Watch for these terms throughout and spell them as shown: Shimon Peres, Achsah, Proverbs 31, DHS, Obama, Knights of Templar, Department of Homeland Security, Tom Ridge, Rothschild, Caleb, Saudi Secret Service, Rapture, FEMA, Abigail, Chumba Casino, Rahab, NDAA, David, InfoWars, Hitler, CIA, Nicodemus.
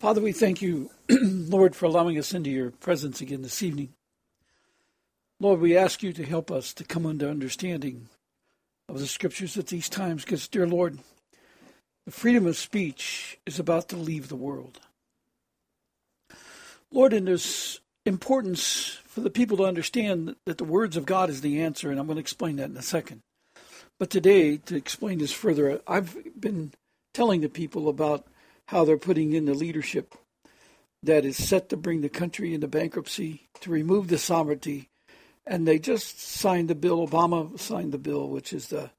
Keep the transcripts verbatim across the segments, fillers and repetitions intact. Father, we thank you, Lord, for allowing us into your presence again this evening. Lord, we ask you to help us to come unto understanding of the Scriptures at these times, because, dear Lord, the freedom of speech is about to leave the world. Lord, and there's importance for the people to understand that the words of God is the answer, and I'm going to explain that in a second. But today, to explain this further, I've been telling the people about how they're putting in the leadership that is set to bring the country into bankruptcy, to remove the sovereignty. And they just signed the bill, Obama signed the bill, which is the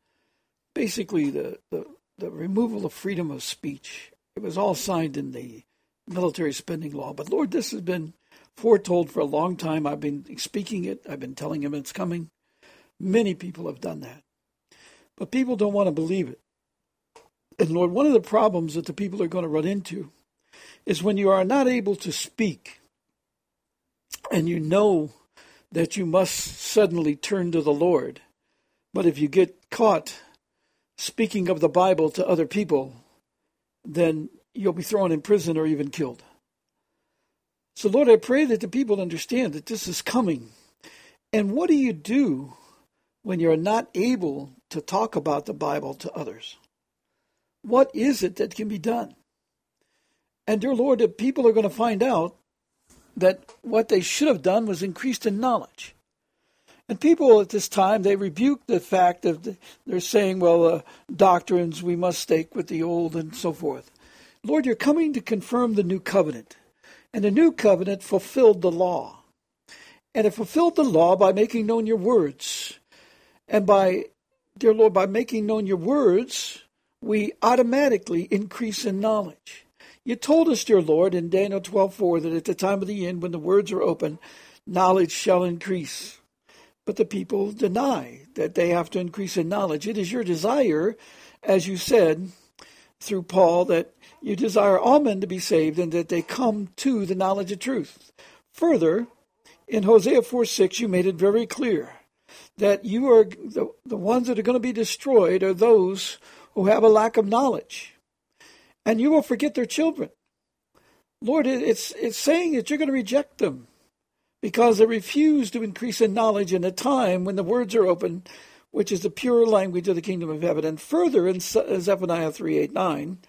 basically the, the, the removal of freedom of speech. It was all signed in the military spending law. But Lord, this has been foretold for a long time. I've been speaking it. I've been telling him it's coming. Many people have done that. But people don't want to believe it. And Lord, one of the problems that the people are going to run into is when you are not able to speak and you know that you must suddenly turn to the Lord. But if you get caught speaking of the Bible to other people, then you'll be thrown in prison or even killed. So Lord, I pray that the people understand that this is coming. And what do you do when you're not able to talk about the Bible to others? What is it that can be done? And dear Lord, if people are going to find out that what they should have done was increased in knowledge. And people at this time, they rebuke the fact that they're saying, well, uh, doctrines we must stake with the old and so forth. Lord, you're coming to confirm the new covenant. And the new covenant fulfilled the law. And it fulfilled the law by making known your words. And by, dear Lord, by making known your words, we automatically increase in knowledge. You told us, dear Lord, in Daniel twelve four, that at the time of the end, when the words are open, knowledge shall increase. But the people deny that they have to increase in knowledge. It is your desire, as you said through Paul, that you desire all men to be saved and that they come to the knowledge of truth. Further, in Hosea four six, you made it very clear that you are the, the ones that are going to be destroyed are those who have a lack of knowledge, and you will forget their children. Lord, it's it's saying that you're going to reject them because they refuse to increase in knowledge in a time when the words are open, which is the pure language of the kingdom of heaven. And further, in Zephaniah three eight nine,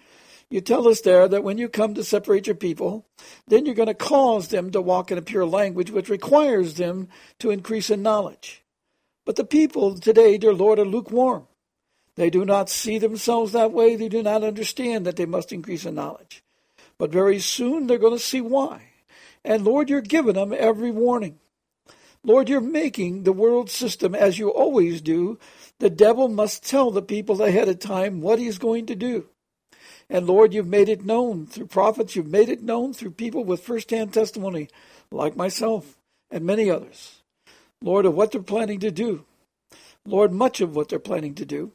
you tell us there that when you come to separate your people, then you're going to cause them to walk in a pure language, which requires them to increase in knowledge. But the people today, dear Lord, are lukewarm. They do not see themselves that way. They do not understand that they must increase in knowledge. But very soon they're going to see why. And Lord, you're giving them every warning. Lord, you're making the world system, as you always do. The devil must tell the people ahead of time what he's going to do. And Lord, you've made it known through prophets. You've made it known through people with first-hand testimony, like myself and many others. Lord, of what they're planning to do. Lord, much of what they're planning to do.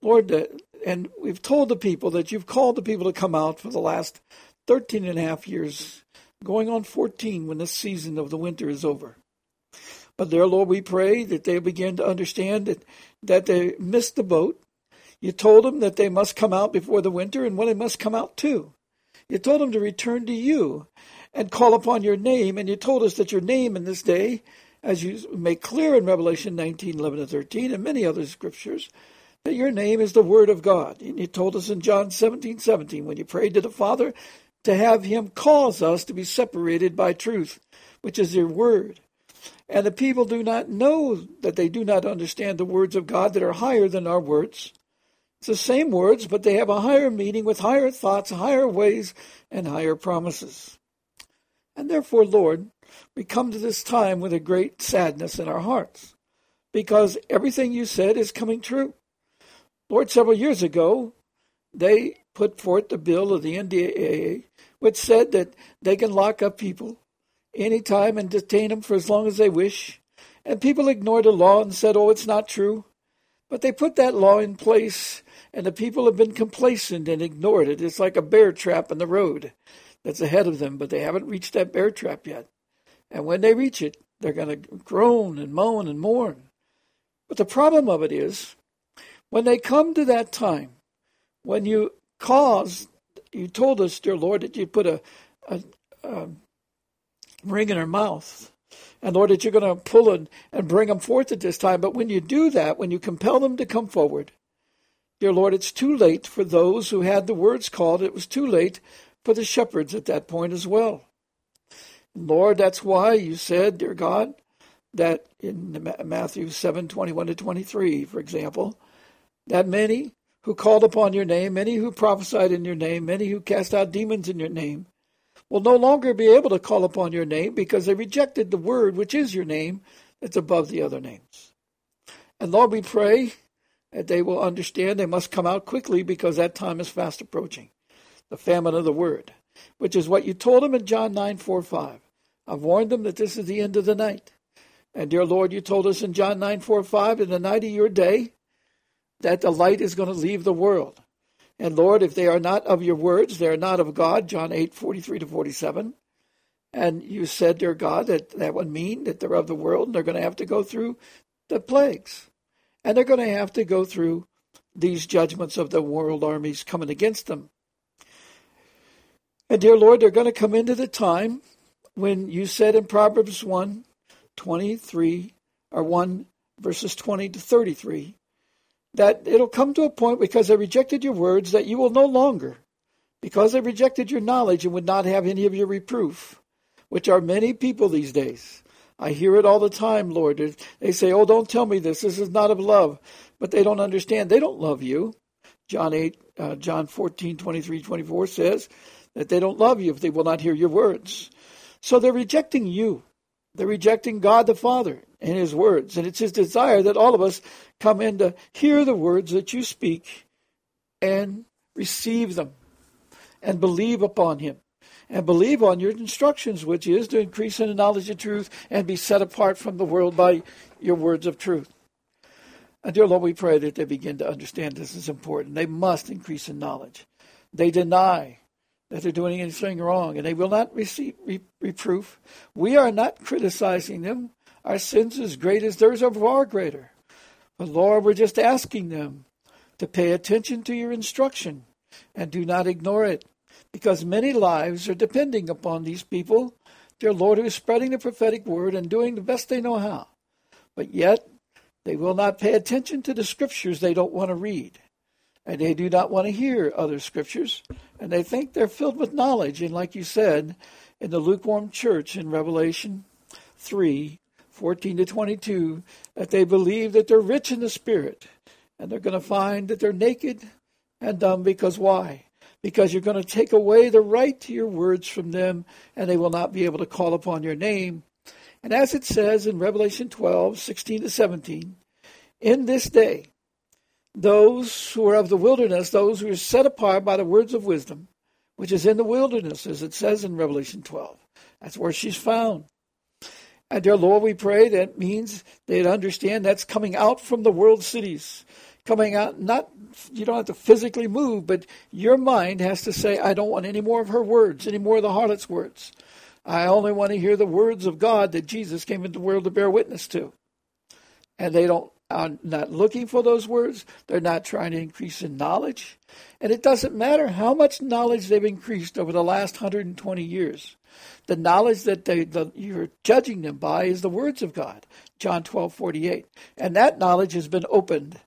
Lord, uh, and we've told the people that you've called the people to come out for the last thirteen and a half years, going on fourteen when this season of the winter is over. But there, Lord, we pray that they begin to understand that, that they missed the boat. You told them that they must come out before the winter and when they must come out too. You told them to return to you and call upon your name. And you told us that your name in this day, as you make clear in Revelation nineteen eleven and thirteen and many other scriptures, that your name is the Word of God. And you told us in John seventeen seventeen, when you prayed to the Father, to have him cause us to be separated by truth, which is your word. And the people do not know that they do not understand the words of God that are higher than our words. It's the same words, but they have a higher meaning with higher thoughts, higher ways, and higher promises. And therefore, Lord, we come to this time with a great sadness in our hearts, because everything you said is coming true. Lord, several years ago, they put forth the bill of the N D A A, which said that they can lock up people anytime and detain them for as long as they wish. And people ignored the law and said, oh, it's not true. But they put that law in place, and the people have been complacent and ignored it. It's like a bear trap in the road that's ahead of them, but they haven't reached that bear trap yet. And when they reach it, they're going to groan and moan and mourn. But the problem of it is, when they come to that time, when you cause, you told us, dear Lord, that you put a, a, a ring in our mouth, and Lord, that you're going to pull and, and bring them forth at this time. But when you do that, when you compel them to come forward, dear Lord, it's too late for those who had the words called. It was too late for the shepherds at that point as well. Lord, that's why you said, dear God, that in Matthew seven twenty-one to twenty-three, for example, that many who called upon your name, many who prophesied in your name, many who cast out demons in your name, will no longer be able to call upon your name because they rejected the word, which is your name, that's above the other names. And Lord, we pray that they will understand they must come out quickly because that time is fast approaching, the famine of the word, which is what you told them in John nine four five. I've warned them that this is the end of the night. And dear Lord, you told us in John nine four five, in the night of your day, that the light is going to leave the world. And Lord, if they are not of your words, they are not of God, John eight forty-three to forty-seven. And you said, dear God, that that would mean that they're of the world and they're going to have to go through the plagues. And they're going to have to go through these judgments of the world armies coming against them. And dear Lord, they're going to come into the time when you said in Proverbs one twenty-three, or one verses twenty to thirty-three, that it'll come to a point because they rejected your words that you will no longer, because they rejected your knowledge and would not have any of your reproof, which are many people these days. I hear it all the time, Lord. They say, oh, don't tell me this. This is not of love. But they don't understand. They don't love you. John eight, uh, John fourteen twenty-three, twenty-four says that they don't love you if they will not hear your words. So they're rejecting you. They're rejecting God the Father and his words. And it's his desire that all of us come in to hear the words that you speak and receive them and believe upon him and believe on your instructions, which is to increase in the knowledge of truth and be set apart from the world by your words of truth. And dear Lord, we pray that they begin to understand this is important. They must increase in knowledge. They deny that they're doing anything wrong, and they will not receive re- reproof. We are not criticizing them. Our sins as great as theirs are far greater. But Lord, we're just asking them to pay attention to your instruction and do not ignore it, because many lives are depending upon these people, dear Lord, who is spreading the prophetic word and doing the best they know how. But yet, they will not pay attention to the scriptures they don't want to read. And they do not want to hear other scriptures. And they think they're filled with knowledge. And like you said, in the lukewarm church in Revelation three, fourteen to twenty-two, that they believe that they're rich in the Spirit. And they're going to find that they're naked and dumb. Because why? Because you're going to take away the right to your words from them. And they will not be able to call upon your name. And as it says in Revelation twelve, sixteen to seventeen, in this day, those who are of the wilderness, those who are set apart by the words of wisdom, which is in the wilderness, as it says in Revelation twelve. That's where she's found. And dear Lord, we pray that means they'd understand that's coming out from the world cities. Coming out, not, you don't have to physically move, but your mind has to say, I don't want any more of her words, any more of the harlot's words. I only want to hear the words of God that Jesus came into the world to bear witness to. And they don't. Are not looking for those words. They're not trying to increase in knowledge. And it doesn't matter how much knowledge they've increased over the last one hundred twenty years. The knowledge that they, the, you're judging them by is the words of God, John twelve forty-eight. And that knowledge has been opened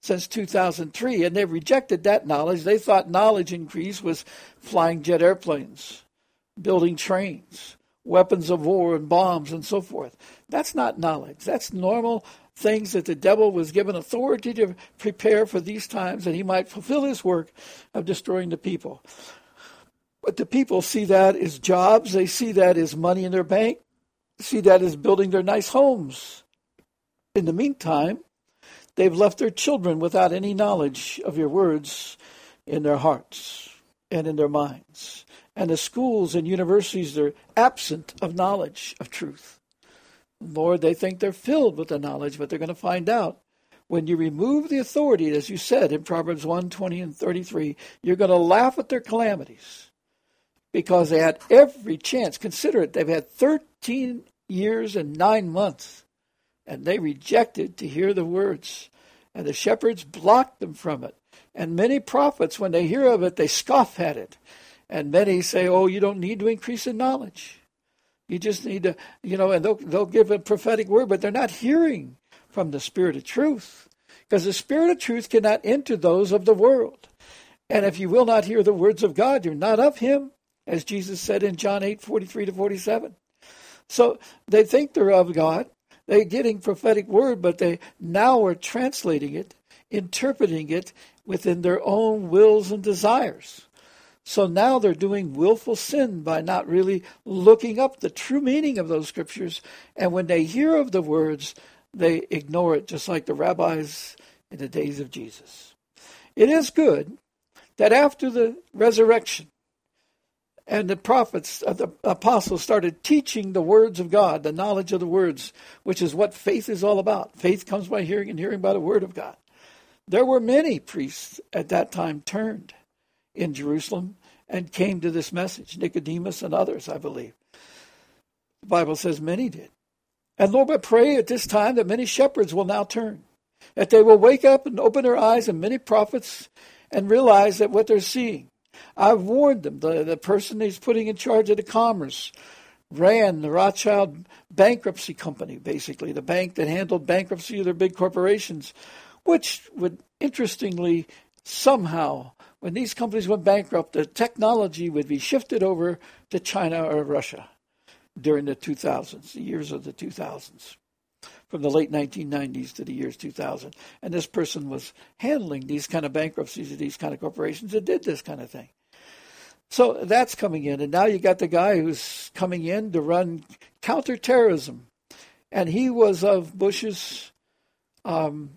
since two thousand three, and they've rejected that knowledge. They thought knowledge increase was flying jet airplanes, building trains, weapons of war and bombs and so forth. That's not knowledge. That's normal things that the devil was given authority to prepare for these times, that he might fulfill his work of destroying the people. But the people see that as jobs. They see that as money in their bank. They see that as building their nice homes. In the meantime, they've left their children without any knowledge of your words. in their hearts and in their minds. And the schools and universities are absent of knowledge of truth. Lord, they think they're filled with the knowledge, but they're going to find out. When you remove the authority, as you said in Proverbs one, twenty, and thirty-three, you're going to laugh at their calamities because they had every chance. Consider it. They've had thirteen years and nine months, and they rejected to hear the words, and the shepherds blocked them from it. And many prophets, when they hear of it, they scoff at it. And many say, oh, you don't need to increase in knowledge. You just need to, you know, and they'll, they'll give a prophetic word, but they're not hearing from the Spirit of truth, because the Spirit of truth cannot enter those of the world. And if you will not hear the words of God, you're not of him, as Jesus said in John eight, forty-three to forty-seven. So they think they're of God. They're getting prophetic word, but they now are translating it, interpreting it within their own wills and desires. So now they're doing willful sin by not really looking up the true meaning of those scriptures. And when they hear of the words, they ignore it, just like the rabbis in the days of Jesus. It is good that after the resurrection and the prophets, uh, the apostles started teaching the words of God, the knowledge of the words, which is what faith is all about. Faith comes by hearing, and hearing by the word of God. There were many priests at that time turned in Jerusalem and came to this message, Nicodemus and others, I believe. The Bible says many did. And Lord, I pray at this time that many shepherds will now turn, that they will wake up and open their eyes, and many prophets, and realize that what they're seeing. I've warned them. The, the person he's putting in charge of the commerce ran the Rothschild bankruptcy company, basically, the bank that handled bankruptcy of their big corporations, which would, interestingly, somehow, when these companies went bankrupt, the technology would be shifted over to China or Russia. During the two thousands, the years of the two thousands, from the late nineteen nineties to the years two thousand. And this person was handling these kind of bankruptcies of these kind of corporations that did this kind of thing. So that's coming in. And now you got the guy who's coming in to run counterterrorism. And he was of Bush's um,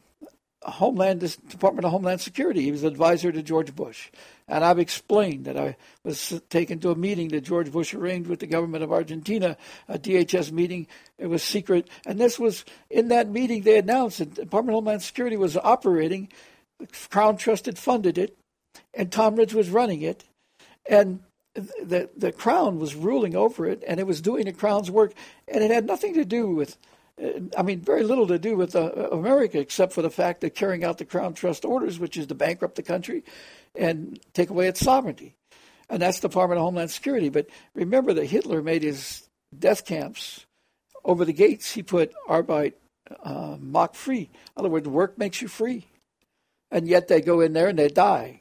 Homeland Department of Homeland Security. He was an advisor to George Bush. And I've explained that I was taken to a meeting that George Bush arranged with the government of Argentina, a D H S meeting. It was secret. And this was, in that meeting, they announced that the Department of Homeland Security was operating. Crown Trust had funded it, and Tom Ridge was running it. And the, the Crown was ruling over it, and it was doing the Crown's work. And it had nothing to do with, I mean, very little to do with uh, America, except for the fact that carrying out the Crown Trust orders, which is to bankrupt the country and take away its sovereignty. And that's the Department of Homeland Security. But remember that Hitler made his death camps. Over the gates, he put Arbeit uh, macht frei. In other words, work makes you free. And yet they go in there and they die.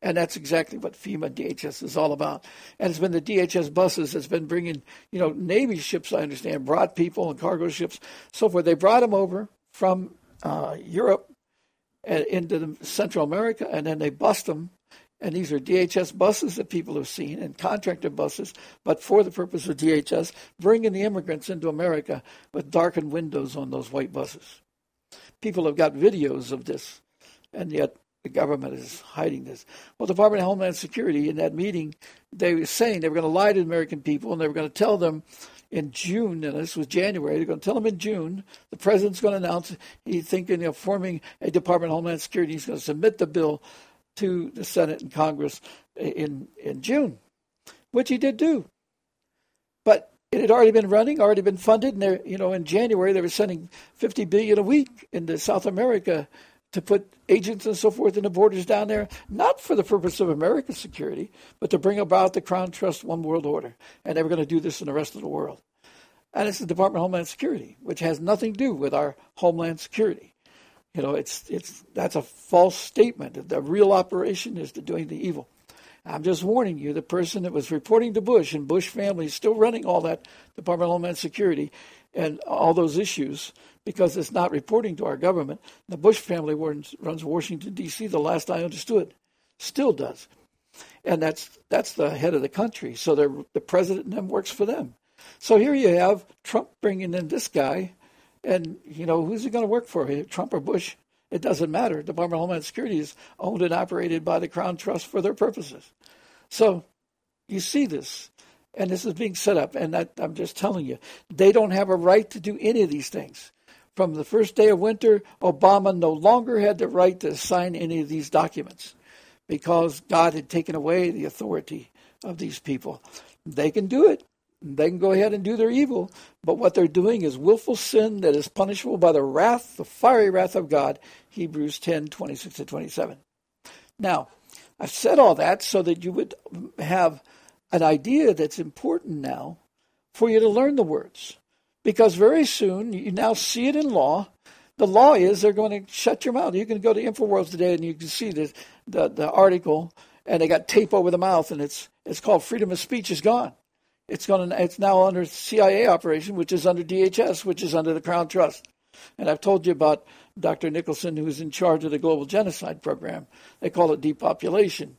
And that's exactly what FEMA D H S is all about. And it's been the D H S buses that's been bringing, you know, Navy ships, I understand, brought people and cargo ships, so forth. They brought them over from uh, Europe and into the Central America, and then they bust them. And these are D H S buses that people have seen, and contractor buses, but for the purpose of D H S, bringing the immigrants into America with darkened windows on those white buses. People have got videos of this, and yet the government is hiding this. Well, the Department of Homeland Security, in that meeting, they were saying they were going to lie to the American people, and they were going to tell them in June, and this was January, they're going to tell them in June, the president's going to announce he's thinking of forming a Department of Homeland Security. He's going to submit the bill to the Senate and Congress in, in June, which he did do. But it had already been running, already been funded, and you know, in January they were sending fifty billion dollars a week into South America to put agents and so forth in the borders down there, not for the purpose of American security, but to bring about the Crown Trust One World Order. And they were going to do this in the rest of the world. And it's the Department of Homeland Security, which has nothing to do with our Homeland Security. You know, it's it's that's a false statement. The real operation is to doing the evil. I'm just warning you, the person that was reporting to Bush and Bush family is still running all that Department of Homeland Security and all those issues, because it's not reporting to our government. The Bush family runs Washington, D C, the last I understood, still does. And that's that's the head of the country. So the president and them works for them. So here you have Trump bringing in this guy, and, you know, who's he going to work for here, Trump or Bush? It doesn't matter. The Department of Homeland Security is owned and operated by the Crown Trust for their purposes. So you see this, and this is being set up. And that, I'm just telling you, they don't have a right to do any of these things. From the first day of winter, Obama no longer had the right to sign any of these documents because God had taken away the authority of these people. They can do it. They can go ahead and do their evil, but what they're doing is willful sin that is punishable by the wrath, the fiery wrath of God, Hebrews ten, twenty-six to twenty-seven. Now, I've said all that so that you would have an idea that's important now for you to learn the words, because very soon, you now see it in law. The law is they're going to shut your mouth. You can go to InfoWars today and you can see this, the, the article, and they got tape over the mouth, and it's it's called Freedom of Speech is Gone. It's going to, it's now under C I A operation, which is under D H S, which is under the Crown Trust. And I've told you about Doctor Nicholson, who's in charge of the global genocide program. They call it depopulation,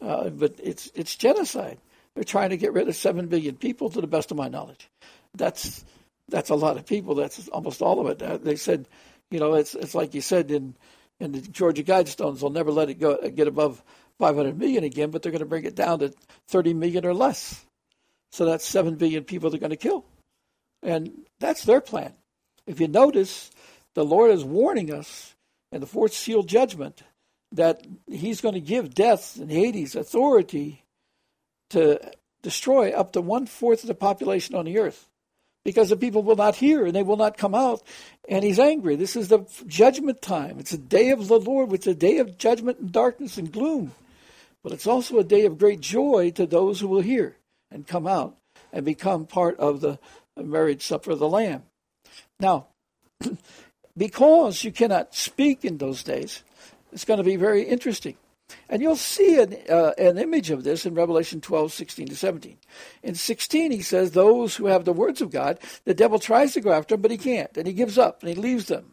uh, but it's it's genocide. They're trying to get rid of seven billion people, to the best of my knowledge. That's that's a lot of people. That's almost all of it. Uh, they said, you know, it's it's like you said in in the Georgia Guidestones, they'll never let it go get above five hundred million again, but they're going to bring it down to thirty million or less. So that's seven billion people they're going to kill. And that's their plan. If you notice, the Lord is warning us in the fourth seal judgment that he's going to give death and Hades authority to destroy up to one-fourth of the population on the earth, because the people will not hear and they will not come out, and he's angry. This is the judgment time. It's a day of the Lord. It's a day of judgment and darkness and gloom. But it's also a day of great joy to those who will hear and come out and become part of the marriage supper of the Lamb. Now, because you cannot speak in those days, it's going to be very interesting. And you'll see an, uh, an image of this in Revelation twelve, sixteen to seventeen. In sixteen, he says, those who have the words of God, the devil tries to go after them, but he can't. And he gives up and he leaves them.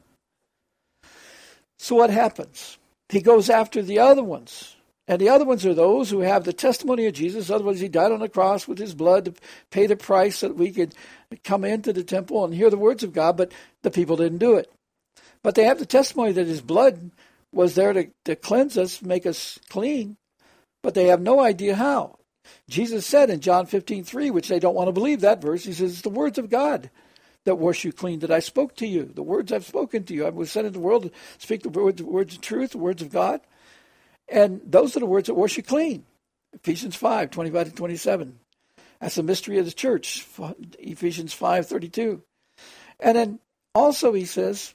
So what happens? He goes after the other ones. And the other ones are those who have the testimony of Jesus. Otherwise, he died on the cross with his blood to pay the price so that we could come into the temple and hear the words of God, but the people didn't do it. But they have the testimony that his blood was there to, to cleanse us, make us clean, but they have no idea how. Jesus said in John fifteen three, which they don't want to believe that verse, he says, it's the words of God that wash you clean, that I spoke to you, the words I've spoken to you. I was sent into the world to speak the words of truth, the words of God. And those are the words that wash you clean. Ephesians five, twenty-five to twenty-seven. That's the mystery of the church. Ephesians five, thirty-two. And then also he says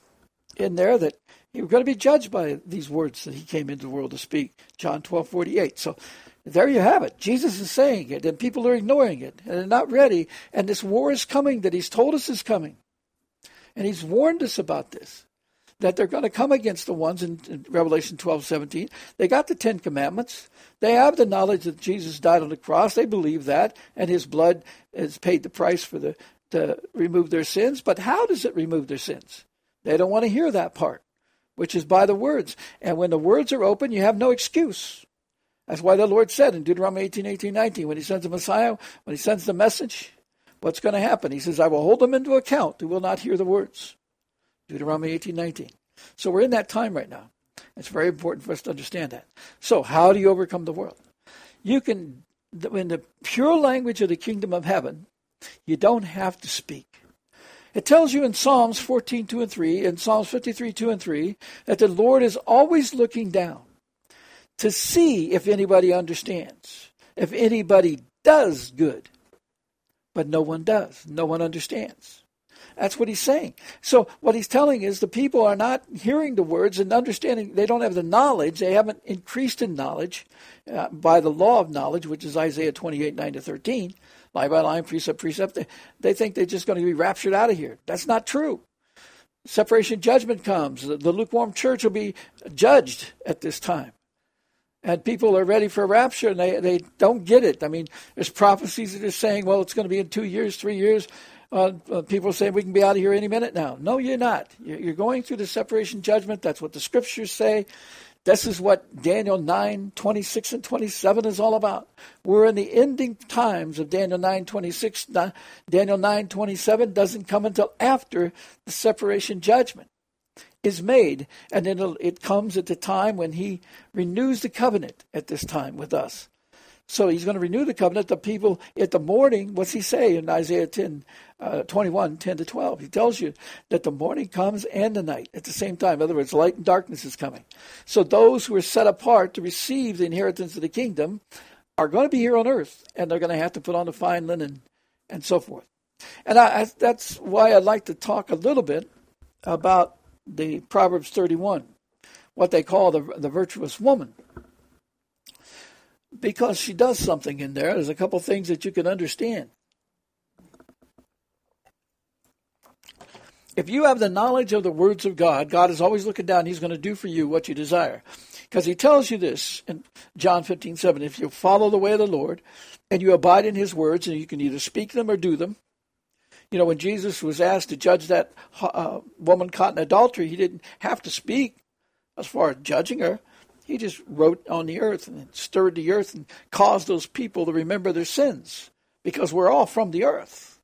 in there that you're going to be judged by these words that he came into the world to speak. John twelve, forty-eight. So there you have it. Jesus is saying it, and people are ignoring it, and they're not ready. And this war is coming that he's told us is coming. And he's warned us about this, that they're going to come against the ones in, in Revelation twelve, seventeen. They got the Ten Commandments. They have the knowledge that Jesus died on the cross. They believe that, and his blood has paid the price for the to remove their sins. But how does it remove their sins? They don't want to hear that part, which is by the words. And when the words are open, you have no excuse. That's why the Lord said in Deuteronomy eighteen, eighteen, nineteen, when he sends the Messiah, when he sends the message, what's going to happen? He says, I will hold them into account who will not hear the words. Deuteronomy eighteen, nineteen. So we're in that time right now. It's very important for us to understand that. So how do you overcome the world? You can, in the pure language of the kingdom of heaven, you don't have to speak. It tells you in Psalms fourteen, two and three, and Psalms fifty-three, two and three, that the Lord is always looking down to see if anybody understands, if anybody does good. But no one does. No one understands. That's what he's saying. So what he's telling is the people are not hearing the words and understanding. They don't have the knowledge. They haven't increased in knowledge uh, by the law of knowledge, which is Isaiah twenty-eight, nine to thirteen, line by line, precept, precept. They, they think they're just going to be raptured out of here. That's not true. Separation judgment comes. The, the lukewarm church will be judged at this time. And people are ready for rapture, and they, they don't get it. I mean, there's prophecies that are saying, well, it's going to be in two years, three years. Uh, people are saying we can be out of here any minute now. No, you're not. You're going through the separation judgment. That's what the scriptures say. This is what Daniel nine, twenty-six and twenty-seven is all about. We're in the ending times of Daniel nine, twenty-six. Daniel nine, twenty-seven doesn't come until after the separation judgment. is made, and it'll, it comes at the time when he renews the covenant at this time with us. So he's going to renew the covenant. The people at the morning, what's he say in Isaiah ten, uh, twenty-one, ten to twelve? He tells you that the morning comes and the night at the same time. In other words, light and darkness is coming. So those who are set apart to receive the inheritance of the kingdom are going to be here on earth, and they're going to have to put on the fine linen and so forth. And I, I, that's why I'd like to talk a little bit about the Proverbs thirty-one, what they call the, the virtuous woman. Because she does something in there. There's a couple things that you can understand. If you have the knowledge of the words of God, God is always looking down. He's going to do for you what you desire. Because he tells you this in John fifteen seven. If you follow the way of the Lord and you abide in his words, and you can either speak them or do them. You know, when Jesus was asked to judge that uh, woman caught in adultery, he didn't have to speak as far as judging her. He just wrote on the earth and stirred the earth and caused those people to remember their sins, because we're all from the earth.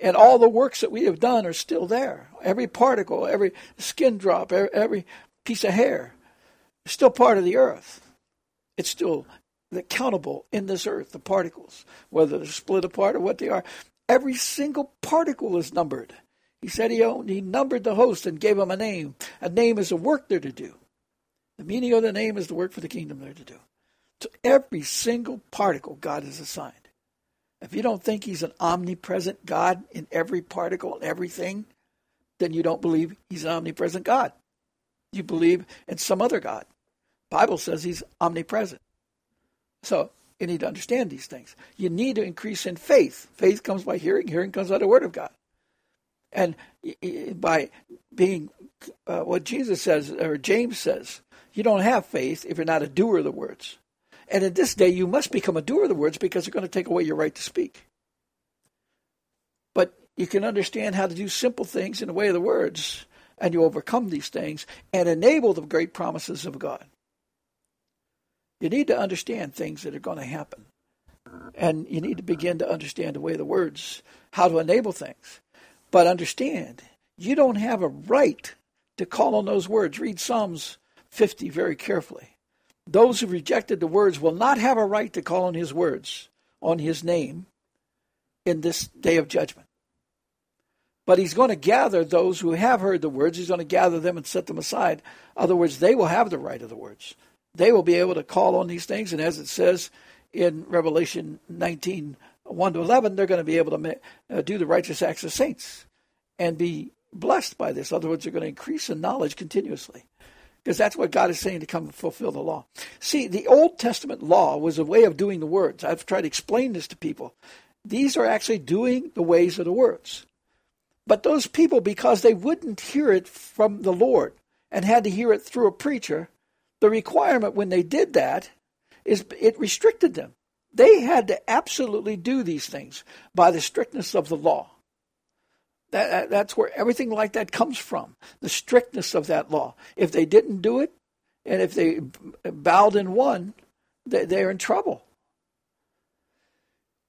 And all the works that we have done are still there. Every particle, every skin drop, every piece of hair is still part of the earth. It's still countable in this earth, the particles, whether they're split apart or what they are. Every single particle is numbered. He said he, owned, he numbered the host and gave them a name. A name is a work they're to do. The meaning of the name is the work for the kingdom there to do. To every single particle God is assigned. If you don't think he's an omnipresent God in every particle and everything, then you don't believe he's an omnipresent God. You believe in some other God. The Bible says he's omnipresent. So you need to understand these things. You need to increase in faith. Faith comes by hearing. Hearing comes by the word of God. And by being uh, what Jesus says, or James says, you don't have faith if you're not a doer of the words. And in this day, you must become a doer of the words, because they're going to take away your right to speak. But you can understand how to do simple things in the way of the words, and you overcome these things and enable the great promises of God. You need to understand things that are going to happen. And you need to begin to understand the way of the words, how to enable things. But understand, you don't have a right to call on those words. Read Psalms fifty very carefully. Those who rejected the words will not have a right to call on his words, on his name, in this day of judgment. But he's going to gather those who have heard the words. He's going to gather them and set them aside. In other words, they will have the right of the words. They will be able to call on these things. And as it says in Revelation nineteen, one to eleven, they're going to be able to make, uh, do the righteous acts of saints and be blessed by this. In other words, they're going to increase in knowledge continuously, because that's what God is saying, to come and fulfill the law. See, the Old Testament law was a way of doing the words. I've tried to explain this to people. These are actually doing the ways of the words. But those people, because they wouldn't hear it from the Lord and had to hear it through a preacher, the requirement when they did that is it restricted them. They had to absolutely do these things by the strictness of the law. That, that, that's where everything like that comes from, the strictness of that law. If they didn't do it, and if they bowed in one, they, they're in trouble.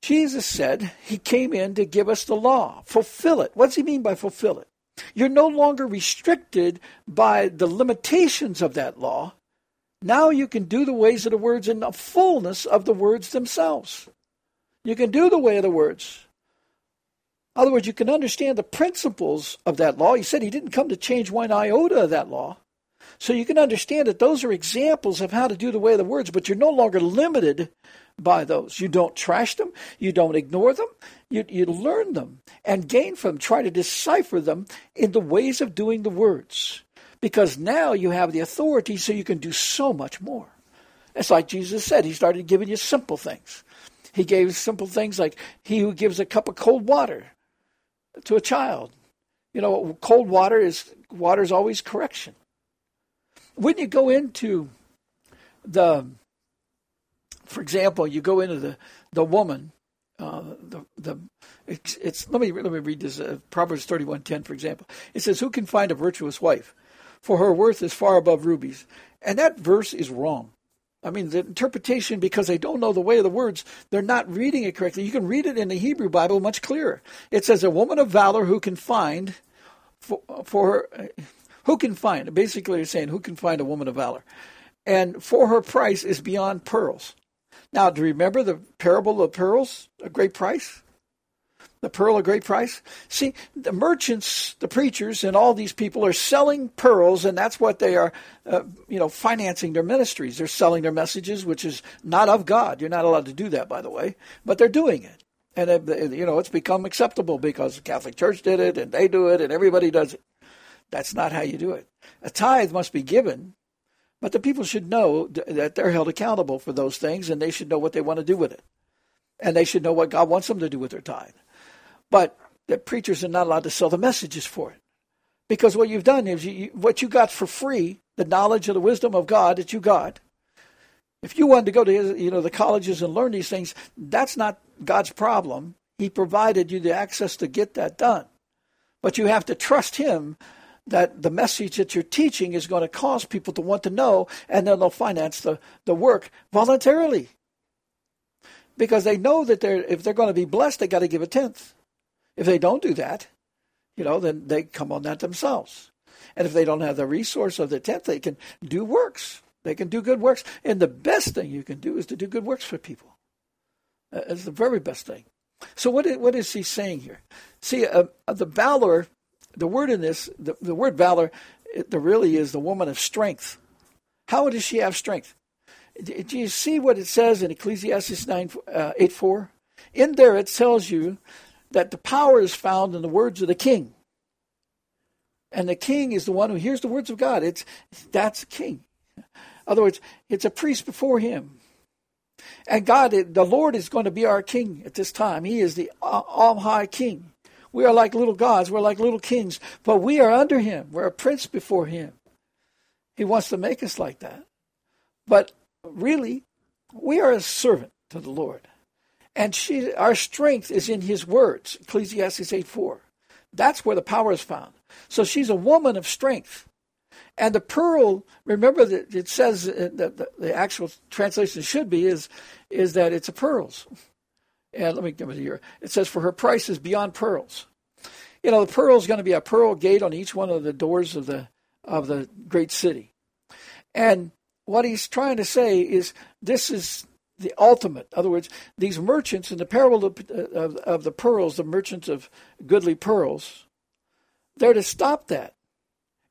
Jesus said he came in to give us the law, fulfill it. What does he mean by fulfill it? You're no longer restricted by the limitations of that law. Now you can do the ways of the words in the fullness of the words themselves. You can do the way of the words. In other words, you can understand the principles of that law. He said he didn't come to change one iota of that law. So you can understand that those are examples of how to do the way of the words, but you're no longer limited by those. You don't trash them. You don't ignore them. You, you learn them and gain from them. Try to decipher them in the ways of doing the words. Because now you have the authority, so you can do so much more. It's like Jesus said. He started giving you simple things. He gave simple things like, he who gives a cup of cold water to a child. You know, cold water is, water is always correction. When you go into the, for example, you go into the, the woman, Uh, the the it's, it's let me let me read this uh, Proverbs thirty-one ten, for example. It says, "Who can find a virtuous wife? For her worth is far above rubies." And that verse is wrong. I mean, the interpretation, because they don't know the way of the words, they're not reading it correctly. You can read it in the Hebrew Bible much clearer. It says, "A woman of valor who can find for, for her, Who can find? Basically, they're saying, who can find a woman of valor? And for her price is beyond pearls. Now, do you remember the parable of pearls, a great price? The pearl of great price? See, the merchants, the preachers, and all these people are selling pearls, and that's what they are, uh, you know, financing their ministries. They're selling their messages, which is not of God. You're not allowed to do that, by the way, but they're doing it. And, it, you know, it's become acceptable because the Catholic Church did it, and they do it, and everybody does it. That's not how you do it. A tithe must be given, but the people should know that they're held accountable for those things, and they should know what they want to do with it. And they should know what God wants them to do with their tithe. But the preachers are not allowed to sell the messages for it. Because what you've done is, you, you, what you got for free, the knowledge of the wisdom of God that you got, if you wanted to go to his, you know, the colleges and learn these things, that's not God's problem. He provided you the access to get that done. But you have to trust him that the message that you're teaching is going to cause people to want to know, and then they'll finance the, the work voluntarily. Because they know that they're if they're going to be blessed, they got to give a tenth. If they don't do that, you know, then they come on that themselves. And if they don't have the resource of the tenth, they can do works. They can do good works. And the best thing you can do is to do good works for people. Uh, it's the very best thing. So what is, what is he saying here? See, uh, the valor... The word in this, the, the word valor, it, there really is the woman of strength. How does she have strength? Do, do you see what it says in Ecclesiastes nine, uh, eight four? In there it tells you that the power is found in the words of the king. And the king is the one who hears the words of God. It's That's the king. In other words, it's a priest before him. And God, the Lord is going to be our king at this time. He is the all-high king. We are like little gods. We're like little kings. But we are under him. We're a prince before him. He wants to make us like that. But really, we are a servant to the Lord. And she, our strength is in his words, Ecclesiastes eight four. That's where the power is found. So she's a woman of strength. And the pearl, remember that it says, that the, the actual translation should be, is, is that it's a pearls. And let me give it here. It says, for her price is beyond pearls. You know, the pearl is going to be a pearl gate on each one of the doors of the of the great city. And what he's trying to say is this is the ultimate. In other words, these merchants in the parable of, of, of the pearls, the merchants of goodly pearls, they're to stop that.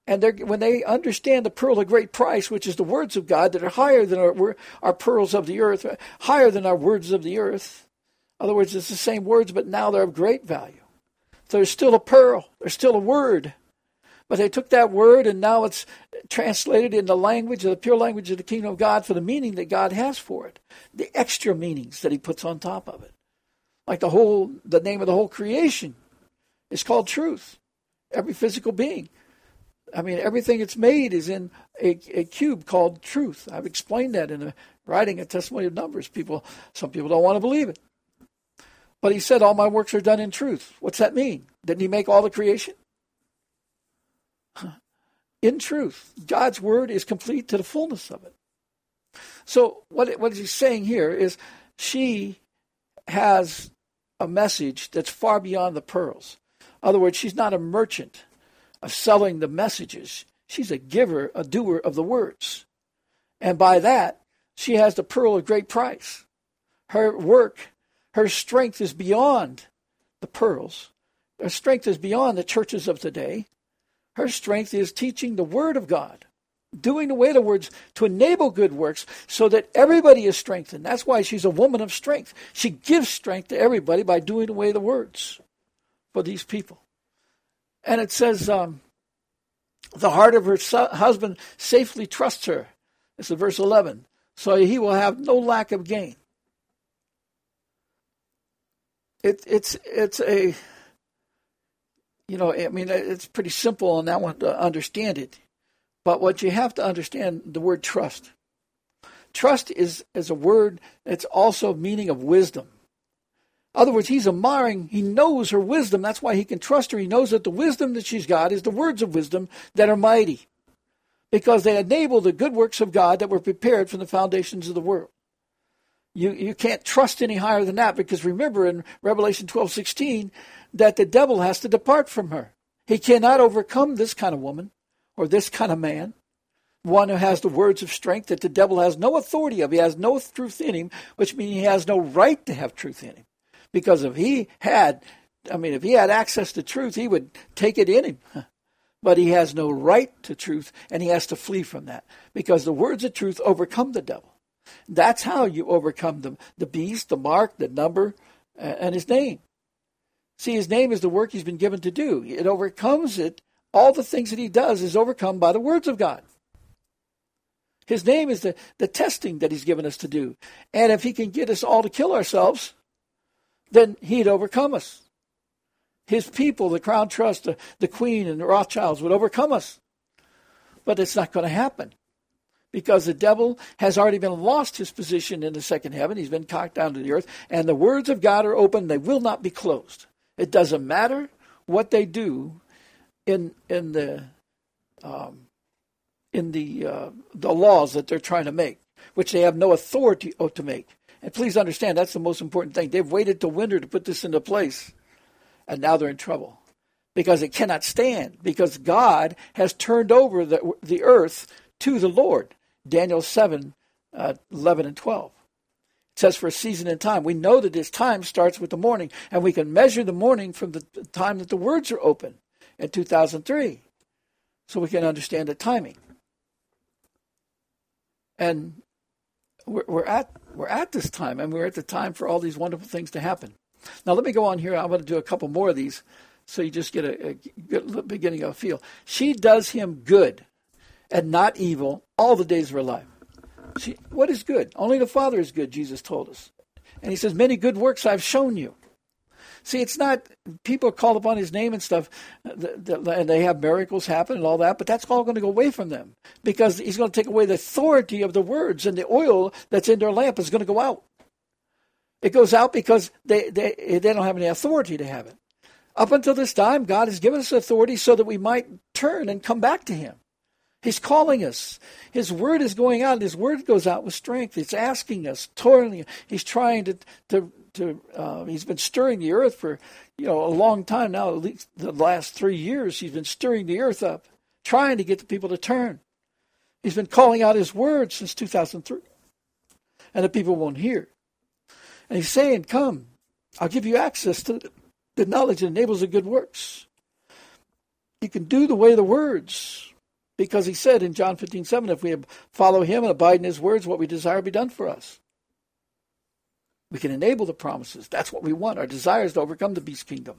And they're, when they understand the pearl of great price, which is the words of God that are higher than our, our pearls of the earth, higher than our words of the earth, in other words, it's the same words, but now they're of great value. So there's still a pearl. There's still a word. But they took that word, and now it's translated in the language, the pure language of the kingdom of God, for the meaning that God has for it. The extra meanings that he puts on top of it. Like the whole, the name of the whole creation is called truth. Every physical being. I mean, everything it's made is in a, a cube called truth. I've explained that in a writing a testimony of Numbers. People, some people don't want to believe it. But he said, all my works are done in truth. What's that mean? Didn't he make all the creation? In truth. God's word is complete to the fullness of it. So what, what he's saying here is she has a message that's far beyond the pearls. In other words, she's not a merchant of selling the messages. She's a giver, a doer of the words. And by that, she has the pearl of great price. Her work Her strength is beyond the pearls. Her strength is beyond the churches of today. Her strength is teaching the word of God, doing away the words to enable good works so that everybody is strengthened. That's why she's a woman of strength. She gives strength to everybody by doing away the words for these people. And it says, um, the heart of her so- husband safely trusts her. It's in verse eleven. So he will have no lack of gain. It, it's it's a, you know, I mean, it's pretty simple on that one to understand it. But what you have to understand, the word trust. Trust is, is a word that's also meaning of wisdom. In other words, he's admiring, he knows her wisdom. That's why he can trust her. He knows that the wisdom that she's got is the words of wisdom that are mighty. Because they enable the good works of God that were prepared from the foundations of the world. You you can't trust any higher than that, because remember in Revelation twelve sixteen that the devil has to depart from her. He cannot overcome this kind of woman or this kind of man, one who has the words of strength that the devil has no authority of. He has no truth in him, which means he has no right to have truth in him. Because if he had, I mean, if he had access to truth, he would take it in him. But he has no right to truth, and he has to flee from that. Because the words of truth overcome the devil. That's how you overcome them. The beast, the mark, the number, and his name. See, his name is the work he's been given to do. It overcomes it. All the things that he does is overcome by the words of God. His name is the, the testing that he's given us to do. And if he can get us all to kill ourselves, then he'd overcome us. His people, the Crown Trust, the, the Queen, and the Rothschilds would overcome us. But it's not going to happen. Because the devil has already been lost his position in the second heaven. He's been cocked down to the earth. And the words of God are open. They will not be closed. It doesn't matter what they do in in the um, in the uh, the laws that they're trying to make, which they have no authority to make. And please understand, that's the most important thing. They've waited till winter to put this into place. And now they're in trouble. Because it cannot stand. Because God has turned over the, the earth to the Lord. Daniel seven, uh, eleven and twelve. It says for a season and time. We know that this time starts with the morning, and we can measure the morning from the time that the words are open in two thousand three. So we can understand the timing. And we're, we're at we're at this time, and we're at the time for all these wonderful things to happen. Now let me go on here. I want to do a couple more of these so you just get a, a good beginning of a feel. She does him good and not evil all the days of her life. She, what is good? Only the Father is good, Jesus told us. And he says, many good works I've shown you. See, it's not, people call upon his name and stuff, and they have miracles happen and all that, but that's all going to go away from them because he's going to take away the authority of the words, and the oil that's in their lamp is going to go out. It goes out because they, they, they don't have any authority to have it. Up until this time, God has given us authority so that we might turn and come back to him. He's calling us. His word is going out. His word goes out with strength. It's asking us, toiling. He's trying to, to, to uh, he's been stirring the earth for, you know, a long time now, at least the last three years. He's been stirring the earth up, trying to get the people to turn. He's been calling out his word since two thousand three. And the people won't hear. And he's saying, come, I'll give you access to the knowledge that enables the good works. You can do the way the words. Because he said in John fifteen seven, if we follow him and abide in his words, what we desire will be done for us. We can enable the promises. That's what we want. Our desire is to overcome the beast kingdom.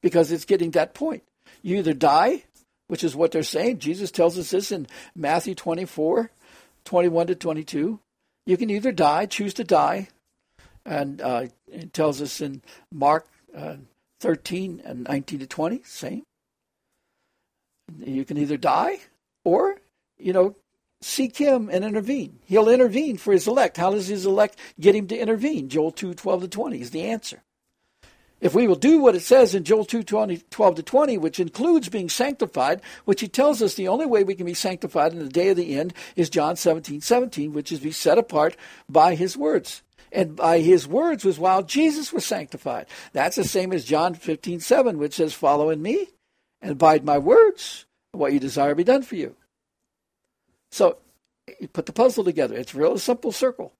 Because it's getting that point. You either die, which is what they're saying. Jesus tells us this in Matthew twenty-four, twenty-one to twenty-two. You can either die, choose to die. And uh, it tells us in Mark uh, thirteen and nineteen to twenty, same. You can either die or, you know, seek him and intervene. He'll intervene for his elect. How does his elect get him to intervene? Joel two, twelve to twenty is the answer. If we will do what it says in Joel two, twelve to twenty, which includes being sanctified, which he tells us the only way we can be sanctified in the day of the end is John seventeen, seventeen, which is be set apart by his words. And by his words was while Jesus was sanctified. That's the same as John fifteen, seven, which says, follow in me and abide my words. What you desire be done for you. So you put the puzzle together. It's a real simple circle.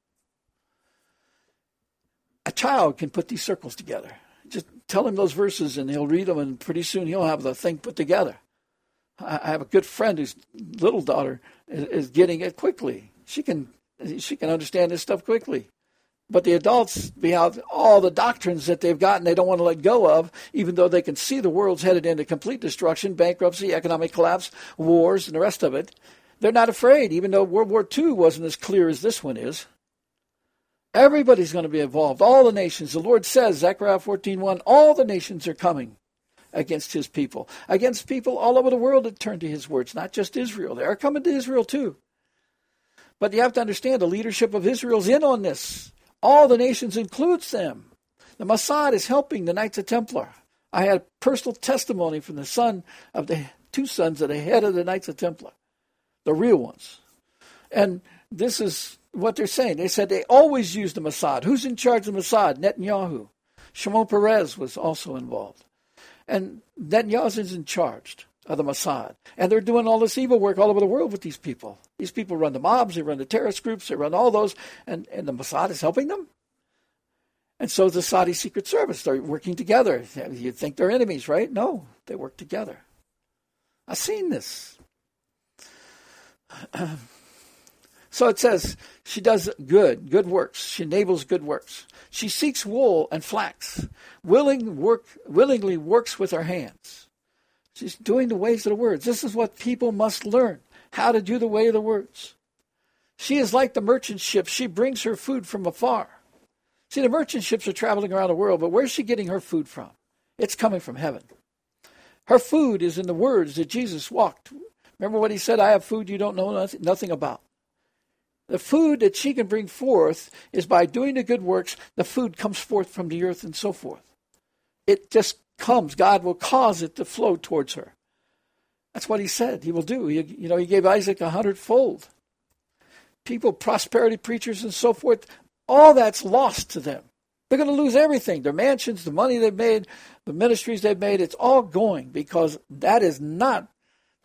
A child can put these circles together. Just tell him those verses and he'll read them, and pretty soon he'll have the thing put together. I have a good friend whose little daughter is getting it quickly. She can she can understand this stuff quickly. But the adults, we have all the doctrines that they've gotten, they don't want to let go of, even though they can see the world's headed into complete destruction, bankruptcy, economic collapse, wars, and the rest of it. They're not afraid, even though World War Two wasn't as clear as this one is. Everybody's going to be involved. All the nations. The Lord says, Zechariah fourteen one, all the nations are coming against his people, against people all over the world that turn to his words, not just Israel. They are coming to Israel too. But you have to understand the leadership of Israel's in on this. All the nations includes them. The Mossad is helping the Knights of Templar. I had personal testimony from the son of the two sons of the head of the Knights of Templar, the real ones. And this is what they're saying. They said they always use the Mossad. Who's in charge of the Mossad? Netanyahu. Shimon Peres was also involved. And Netanyahu's in charge. of the Mossad. And they're doing all this evil work all over the world with these people. These people run the mobs, they run the terrorist groups, they run all those, and, and the Mossad is helping them. And so the Saudi Secret Service, they're working together. You'd think they're enemies, right? No, they work together. I've seen this. So it says, she does good, good works. She enables good works. She seeks wool and flax, willing work, willingly works with her hands. She's doing the ways of the words. This is what people must learn, how to do the way of the words. She is like the merchant ship. She brings her food from afar. See, the merchant ships are traveling around the world, but where's she getting her food from? It's coming from heaven. Her food is in the words that Jesus walked. Remember what he said, I have food you don't know nothing about. The food that she can bring forth is by doing the good works. The food comes forth from the earth and so forth. It just comes. God will cause it to flow towards her. That's what he said he will do. He, you know, he gave Isaac a hundredfold. People, prosperity preachers and so forth, all that's lost to them. They're going to lose everything. Their mansions, the money they've made, the ministries they've made, it's all going because that is not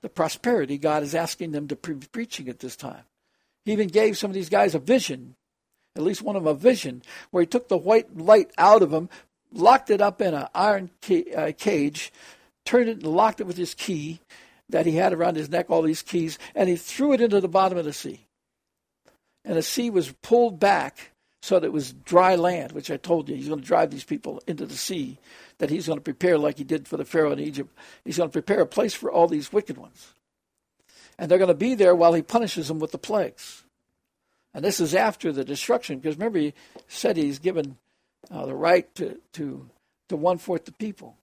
the prosperity God is asking them to be preaching at this time. He even gave some of these guys a vision, at least one of them a vision, where he took the white light out of them, locked it up in an iron ca- uh, cage, turned it and locked it with his key that he had around his neck, all these keys, and he threw it into the bottom of the sea. And the sea was pulled back so that it was dry land, which I told you, he's going to drive these people into the sea, that he's going to prepare like he did for the Pharaoh in Egypt. He's going to prepare a place for all these wicked ones. And they're going to be there while he punishes them with the plagues. And this is after the destruction, because remember he said he's given uh, the right to, to, to one-fourth the people.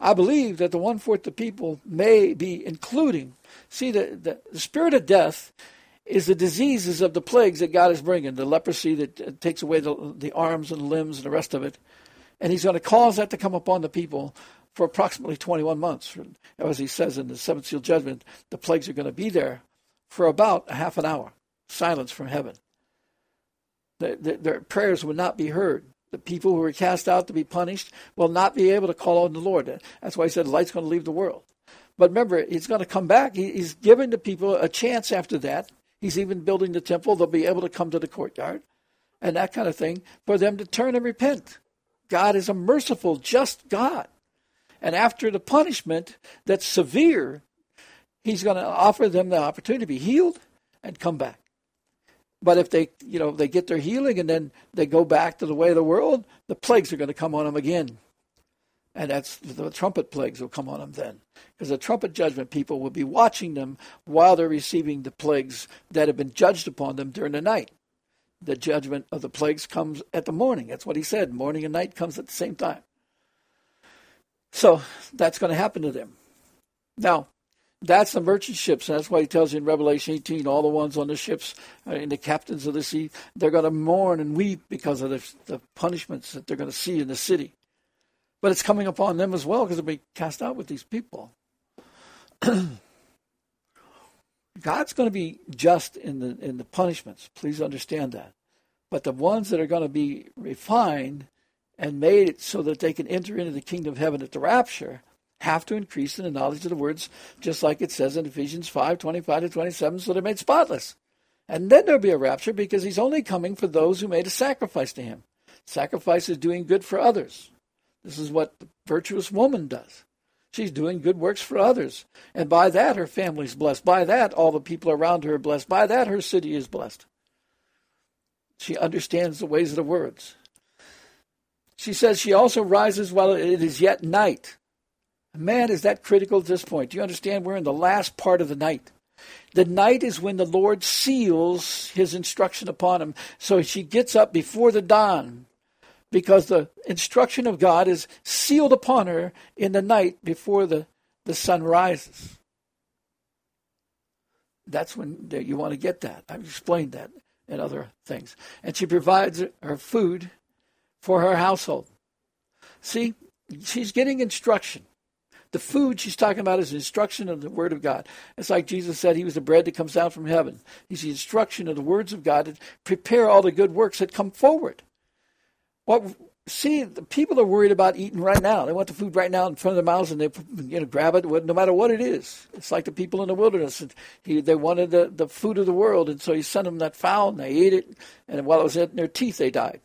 I believe that the one-fourth the people may be including, see, the, the, the spirit of death is the diseases of the plagues that God is bringing, the leprosy that takes away the, the arms and limbs and the rest of it. And he's going to cause that to come upon the people for approximately twenty-one months. As he says in the seventh seal judgment, the plagues are going to be there for about a half an hour, silence from heaven. The, the, their prayers will not be heard. The people who are cast out to be punished will not be able to call on the Lord. That's why he said light's going to leave the world. But remember, he's going to come back. He, he's giving the people a chance after that. He's even building the temple. They'll be able to come to the courtyard and that kind of thing for them to turn and repent. God is a merciful, just God. And after the punishment that's severe, he's going to offer them the opportunity to be healed and come back. But if they, you know, they get their healing and then they go back to the way of the world, the plagues are going to come on them again. And that's the trumpet plagues will come on them then. Because the trumpet judgment people will be watching them while they're receiving the plagues that have been judged upon them during the night. The judgment of the plagues comes at the morning. That's what he said. Morning and night comes at the same time. So that's going to happen to them. Now, that's the merchant ships. And that's why he tells you in Revelation eighteen, all the ones on the ships and the captains of the sea, they're going to mourn and weep because of the, the punishments that they're going to see in the city. But it's coming upon them as well because they'll be cast out with these people. God's going to be just in the in the punishments. Please understand that. But the ones that are going to be refined and made it so that they can enter into the kingdom of heaven at the rapture have to increase in the knowledge of the words, just like it says in Ephesians five, twenty-five to twenty-seven, so they're made spotless. And then there'll be a rapture because he's only coming for those who made a sacrifice to him. Sacrifice is doing good for others. This is what the virtuous woman does. She's doing good works for others. And by that, her family's blessed. By that, all the people around her are blessed. By that, her city is blessed. She understands the ways of the words. She says she also rises while it is yet night. Man, is that critical at this point? Do you understand? We're in the last part of the night. The night is when the Lord seals his instruction upon him. So she gets up before the dawn, because the instruction of God is sealed upon her in the night before the, the sun rises. That's when you want to get that. I've explained that and other things. And she provides her food for her household. See, she's getting instruction. The food she's talking about is instruction of the word of God. It's like Jesus said, he was the bread that comes down from heaven. He's the instruction of the words of God to prepare all the good works that come forward. Well, see, the people are worried about eating right now. They want the food right now in front of their mouths, and they, you know, grab it no matter what it is. It's like the people in the wilderness. He, they wanted the, the food of the world, and so he sent them that fowl, and they ate it, and while it was in their teeth, they died.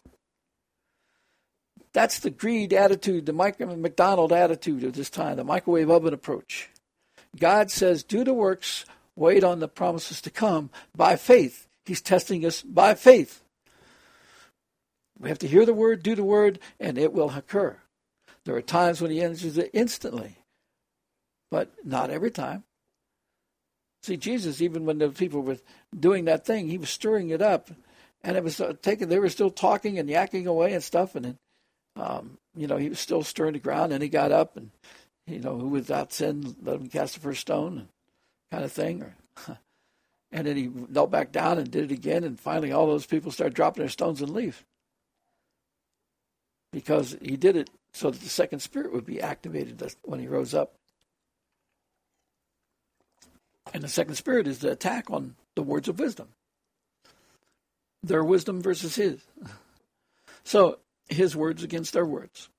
That's the greed attitude, the McDonald attitude of this time, the microwave oven approach. God says, do the works, wait on the promises to come by faith. He's testing us by faith. We have to hear the word, do the word, and it will occur. There are times when he answers it instantly, but not every time. See, Jesus, even when the people were doing that thing, he was stirring it up, and it was taken. They were still talking and yakking away and stuff, and then, um, you know, he was still stirring the ground, and he got up, and, you know, who without sin, let him cast the first stone, kind of thing, or, and then he knelt back down and did it again, and finally all those people started dropping their stones and leave. Because he did it so that the second spirit would be activated when he rose up. And the second spirit is the attack on the words of wisdom. Their wisdom versus his. So his words against our words.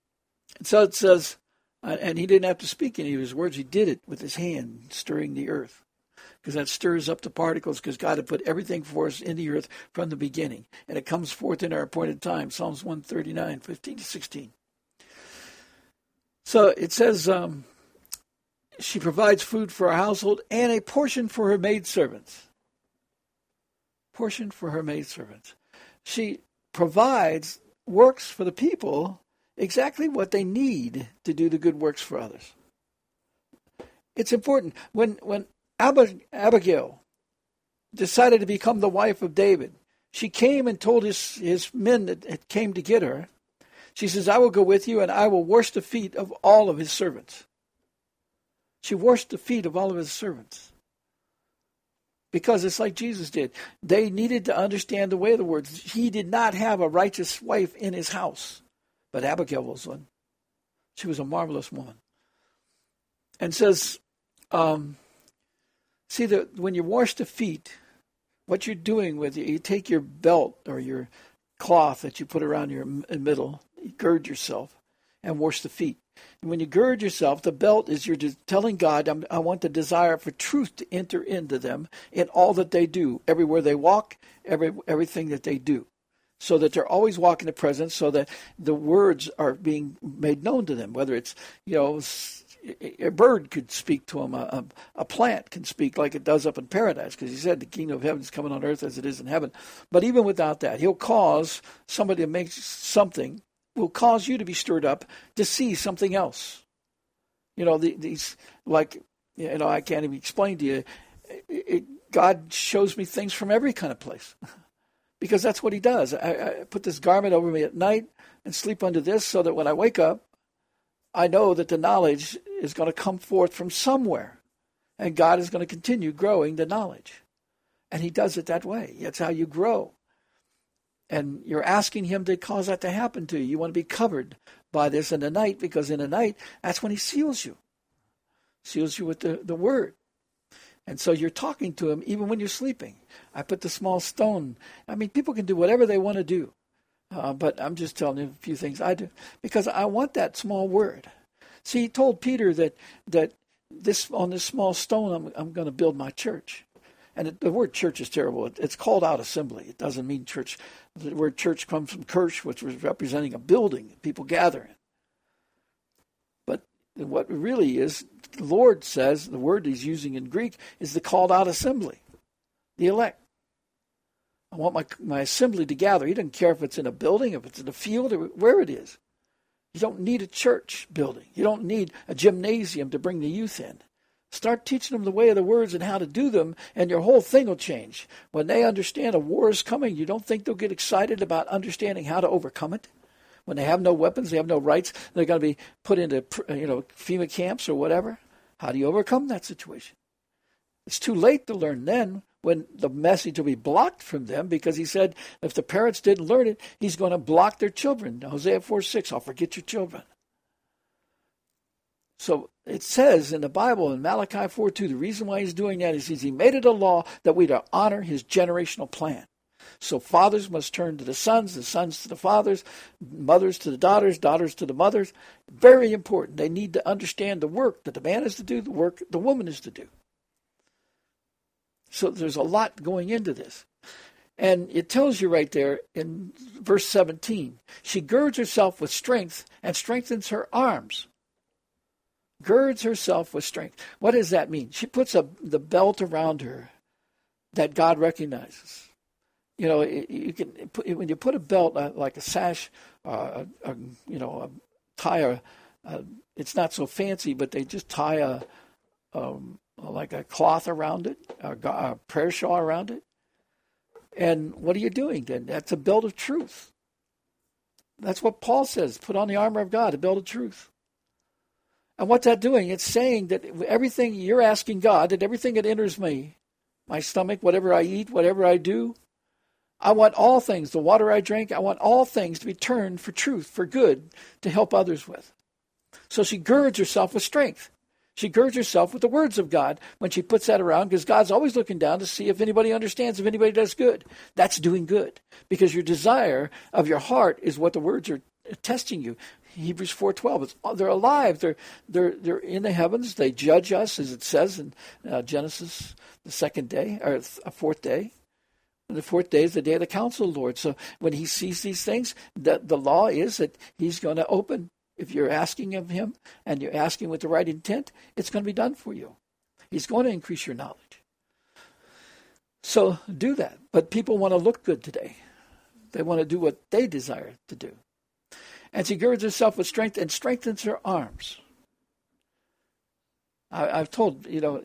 And so it says, and he didn't have to speak any of his words. He did it with his hand stirring the earth. Because that stirs up the particles, because God had put everything for us in the earth from the beginning. And it comes forth in our appointed time. Psalms one thirty-nine, fifteen to sixteen. So it says, um, she provides food for her household and a portion for her maidservants. Portion for her maidservants. She provides, works for the people, exactly what they need to do the good works for others. It's important. When, when, Abigail decided to become the wife of David. She came and told his, his men that had came to get her. She says, I will go with you and I will wash the feet of all of his servants. She washed the feet of all of his servants. Because it's like Jesus did. They needed to understand the way of the words. He did not have a righteous wife in his house. But Abigail was one. She was a marvelous woman. And says, um, see, the, when you wash the feet, what you're doing with it, you take your belt or your cloth that you put around your middle, you gird yourself, and wash the feet. And when you gird yourself, the belt is you're telling God, I'm, I want the desire for truth to enter into them in all that they do, everywhere they walk, every everything that they do, so that they're always walking the presence, so that the words are being made known to them, whether it's, you know, a bird could speak to him. A, a, a plant can speak like it does up in paradise, because he said the kingdom of heaven is coming on earth as it is in heaven. But even without that, he'll cause somebody to make something, will cause you to be stirred up to see something else. You know, the, these, like, you know, I can't even explain to you. It, it, God shows me things from every kind of place because that's what he does. I, I put this garment over me at night and sleep under this so that when I wake up, I know that the knowledge is going to come forth from somewhere, and God is going to continue growing the knowledge. And he does it that way. That's how you grow. And you're asking him to cause that to happen to you. You want to be covered by this in the night, because in the night, that's when he seals you. Seals you with the, the word. And so you're talking to him even when you're sleeping. I put the small stone. I mean, people can do whatever they want to do. Uh, but I'm just telling you a few things I do, because I want that small word. See, he told Peter that that this on this small stone I'm I'm going to build my church, and it, the word church is terrible. It, it's called out assembly. It doesn't mean church. The word church comes from kirsh, which was representing a building people gathering. But what really is, the Lord says the word he's using in Greek is the called out assembly, the elect. I want my my assembly to gather. He doesn't care if it's in a building, if it's in a field, or where it is. You don't need a church building. You don't need a gymnasium to bring the youth in. Start teaching them the way of the words and how to do them, and your whole thing will change. When they understand a war is coming, you don't think they'll get excited about understanding how to overcome it? When they have no weapons, they have no rights, they're going to be put into, you know, FEMA camps or whatever. How do you overcome that situation? It's too late to learn then, when the message will be blocked from them, because he said if the parents didn't learn it, he's going to block their children. Hosea four six, I'll forget your children. So it says in the Bible in Malachi four two, the reason why he's doing that is he made it a law that we to honor his generational plan. So fathers must turn to the sons, the sons to the fathers, mothers to the daughters, daughters to the mothers. Very important. They need to understand the work that the man is to do, the work the woman is to do. So there's a lot going into this. And it tells you right there in verse seventeen, she girds herself with strength and strengthens her arms. Girds herself with strength. What does that mean? She puts a, the belt around her that God recognizes. You know, you can put, when you put a belt uh, like a sash, uh, a, a, you know, a tie, a, a, it's not so fancy, but they just tie a, um, like a cloth around it, a, a prayer shawl around it. And what are you doing then? That's a belt of truth. That's what Paul says. Put on the armor of God, a belt of truth. And what's that doing? It's saying that everything you're asking God, that everything that enters me, my stomach, whatever I eat, whatever I do, I want all things, the water I drink, I want all things to be turned for truth, for good, to help others with. So she girds herself with strength. She girds herself with the words of God when she puts that around, because God's always looking down to see if anybody understands, if anybody does good. That's doing good, because your desire of your heart is what the words are testing you. Hebrews four twelve, it's, they're alive, they're, they're, they're in the heavens, they judge us, as it says in uh, Genesis, the second day, or a fourth day. And the fourth day is the day of the council of the Lord. So when he sees these things, the, the law is that he's going to open. If you're asking of him and you're asking with the right intent, it's going to be done for you. He's going to increase your knowledge. So do that. But people want to look good today. They want to do what they desire to do. And she girds herself with strength and strengthens her arms. I, I've told, you know,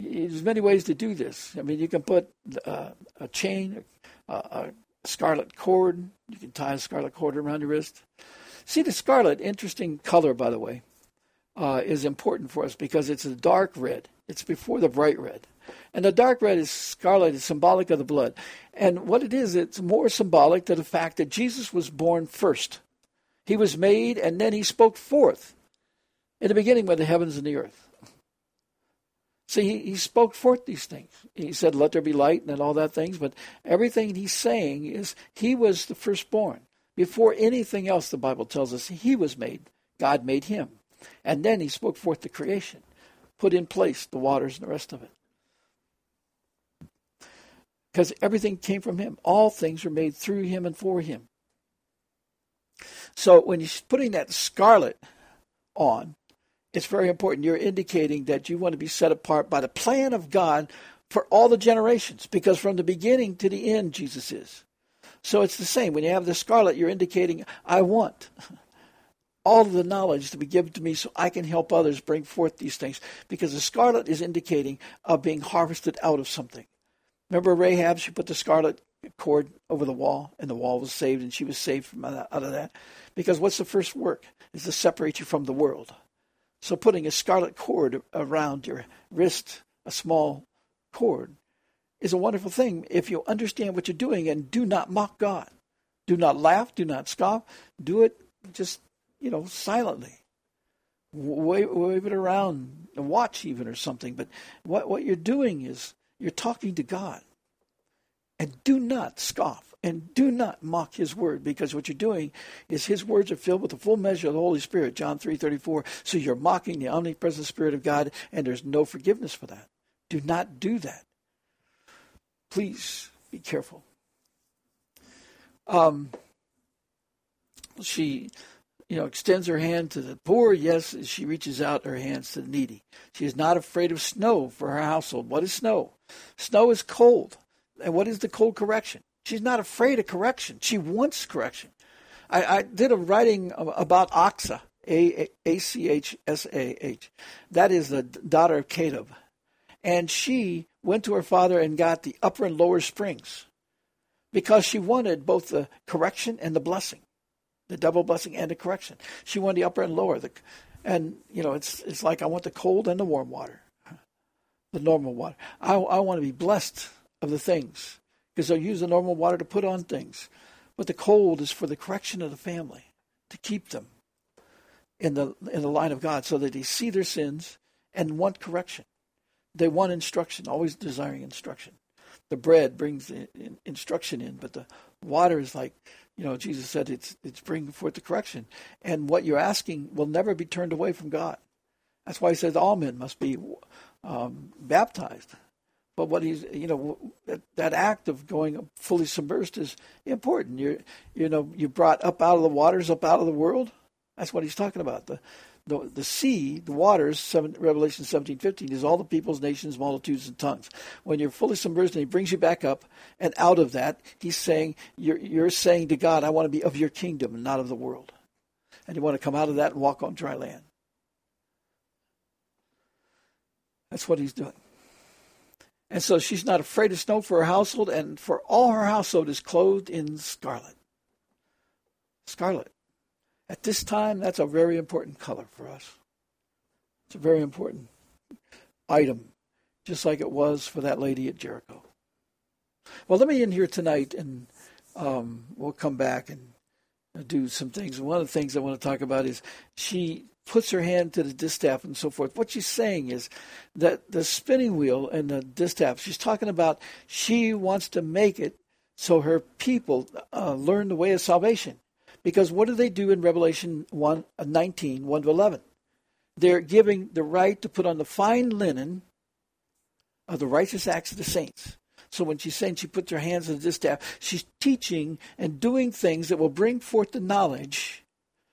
there's many ways to do this. I mean, you can put uh, a chain, a, a scarlet cord. You can tie a scarlet cord around your wrist. See, the scarlet, interesting color, by the way, uh, is important for us because it's a dark red. It's before the bright red. And the dark red is scarlet, is symbolic of the blood. And what it is, it's more symbolic to the fact that Jesus was born first. He was made, and then he spoke forth. In the beginning were the heavens and the earth. See, he, he spoke forth these things. He said, let there be light and all that things. But everything he's saying is he was the firstborn. Before anything else, the Bible tells us he was made. God made him. And then he spoke forth the creation, put in place the waters and the rest of it. Because everything came from him. All things were made through him and for him. So when you're putting that scarlet on, it's very important. You're indicating that you want to be set apart by the plan of God for all the generations. Because from the beginning to the end, Jesus is. So it's the same. When you have the scarlet, you're indicating, I want all of the knowledge to be given to me so I can help others bring forth these things. Because the scarlet is indicating of being harvested out of something. Remember Rahab? She put the scarlet cord over the wall, and the wall was saved, and she was saved from out of that. Because what's the first work? It's to separate you from the world. So putting a scarlet cord around your wrist, a small cord, is a wonderful thing if you understand what you're doing and do not mock God. Do not laugh. Do not scoff. Do it just, you know, silently. Wave, wave it around and watch even or something. But what, what you're doing is you're talking to God. And do not scoff and do not mock his word, because what you're doing is his words are filled with the full measure of the Holy Spirit, John three thirty-four. So you're mocking the omnipresent Spirit of God, and there's no forgiveness for that. Do not do that. Please be careful. Um, she, you know, extends her hand to the poor. Yes, she reaches out her hands to the needy. She is not afraid of snow for her household. What is snow? Snow is cold. And what is the cold correction? She's not afraid of correction. She wants correction. I, I did a writing about Achsah, A C H S A H. That is the daughter of Caleb. And she went to her father and got the upper and lower springs because she wanted both the correction and the blessing, the double blessing and the correction. She wanted the upper and lower. The, and, you know, it's it's like I want the cold and the warm water, the normal water. I, I want to be blessed of the things because they'll use the normal water to put on things. But the cold is for the correction of the family, to keep them in the in the line of God so that they see their sins and want correction. They want instruction, always desiring instruction. the bread brings instruction in, but the water is like, you know, Jesus said it's it's bringing forth the correction. And what you're asking will never be turned away from God. That's why he says all men must be um, baptized. But what he's, you know, that, that act of going fully submerged is important. You're, you know, you brought up out of the waters, up out of the world. That's what he's talking about. The the, the sea, the waters, seven, Revelation seventeen fifteen, is all the peoples, nations, multitudes, and tongues. When you're fully submerged and he brings you back up and out of that, he's saying, you're, you're saying to God, I want to be of your kingdom and not of the world. And you want to come out of that and walk on dry land. That's what he's doing. And so she's not afraid of snow for her household, and for all her household is clothed in scarlet. Scarlet. At this time, that's a very important color for us. It's a very important item, just like it was for that lady at Jericho. Well, let me end here tonight, and um, we'll come back and do some things. One of the things I want to talk about is she puts her hand to the distaff and so forth. What she's saying is that the spinning wheel and the distaff, she's talking about she wants to make it so her people uh, learn the way of salvation. Because what do they do in Revelation one nineteen, one to eleven? They're giving the right to put on the fine linen of the righteous acts of the saints. So when she's saying she puts her hands on the distaff, she's teaching and doing things that will bring forth the knowledge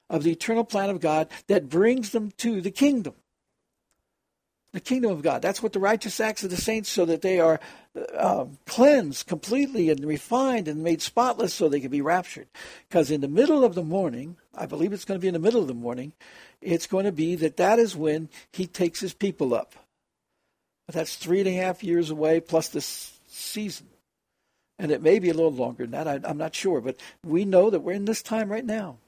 of the eternal plan of God that brings them to the kingdom. The kingdom of God. That's what the righteous acts of the saints, so that they are uh, cleansed completely and refined and made spotless so they can be raptured. Because in the middle of the morning, I believe it's going to be in the middle of the morning, it's going to be that that is when he takes his people up. But that's three and a half years away plus this season. And it may be a little longer than that. I, I'm not sure. But we know that we're in this time right now.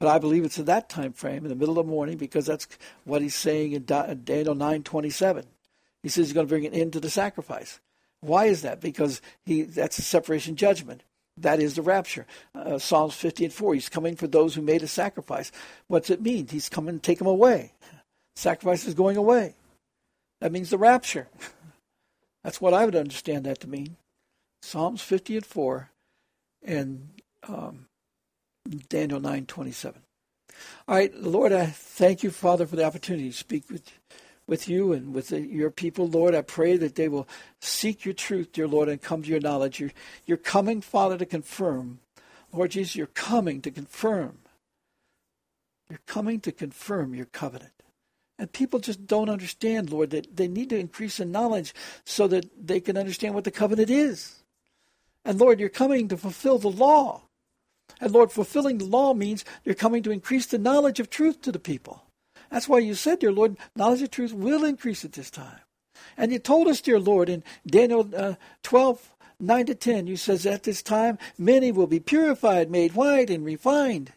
But I believe it's in that time frame, in the middle of the morning, because that's what he's saying in Daniel nine twenty-seven. He says he's going to bring an end to the sacrifice. Why is that? Because he that's a separation judgment. That is the rapture. Uh, Psalms fifteen four, he's coming for those who made a sacrifice. What's it mean? He's coming to take them away. Sacrifice is going away. That means the rapture. That's what I would understand that to mean. Psalms fifteen four and... Um, Daniel nine twenty-seven. All right, Lord, I thank you, Father, for the opportunity to speak with, with you and with the, your people. Lord, I pray that they will seek your truth, dear Lord, and come to your knowledge. You're, you're coming, Father, to confirm. Lord Jesus, you're coming to confirm. You're coming to confirm your covenant. And people just don't understand, Lord, that they need to increase in knowledge so that they can understand what the covenant is. And, Lord, you're coming to fulfill the law. And Lord, fulfilling the law means you're coming to increase the knowledge of truth to the people. That's why you said, dear Lord, knowledge of truth will increase at this time. And you told us, dear Lord, in Daniel uh, twelve, nine to ten, you says at this time, many will be purified, made white, and refined.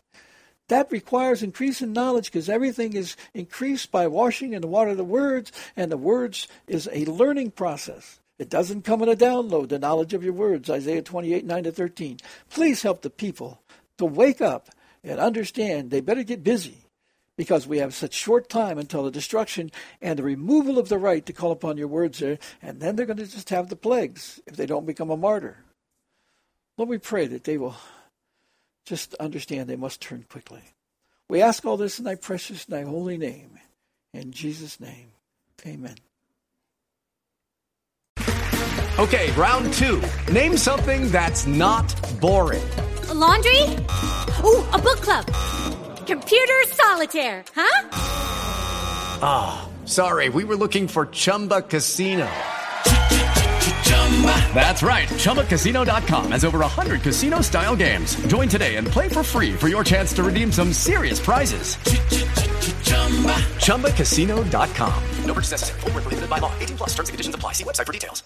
That requires increase in knowledge because everything is increased by washing in the water of the words, and the words is a learning process. It doesn't come in a download, the knowledge of your words, Isaiah twenty-eight, nine to thirteen. Please help the people to wake up and understand they better get busy because we have such short time until the destruction and the removal of the right to call upon your words there, and then they're going to just have the plagues if they don't become a martyr. Lord, we pray that they will just understand they must turn quickly. We ask all this in thy precious and thy holy name. In Jesus' name, amen. Okay, round two. Name something that's not boring. A laundry? Ooh, a book club. Computer solitaire, huh? Ah, oh, sorry, we were looking for Chumba Casino. That's right, Chumba Casino dot com has over one hundred casino-style games. Join today and play for free for your chance to redeem some serious prizes. Chumba Casino dot com. No purchase necessary. Void where prohibited by law. eighteen plus terms and conditions apply. See website for details.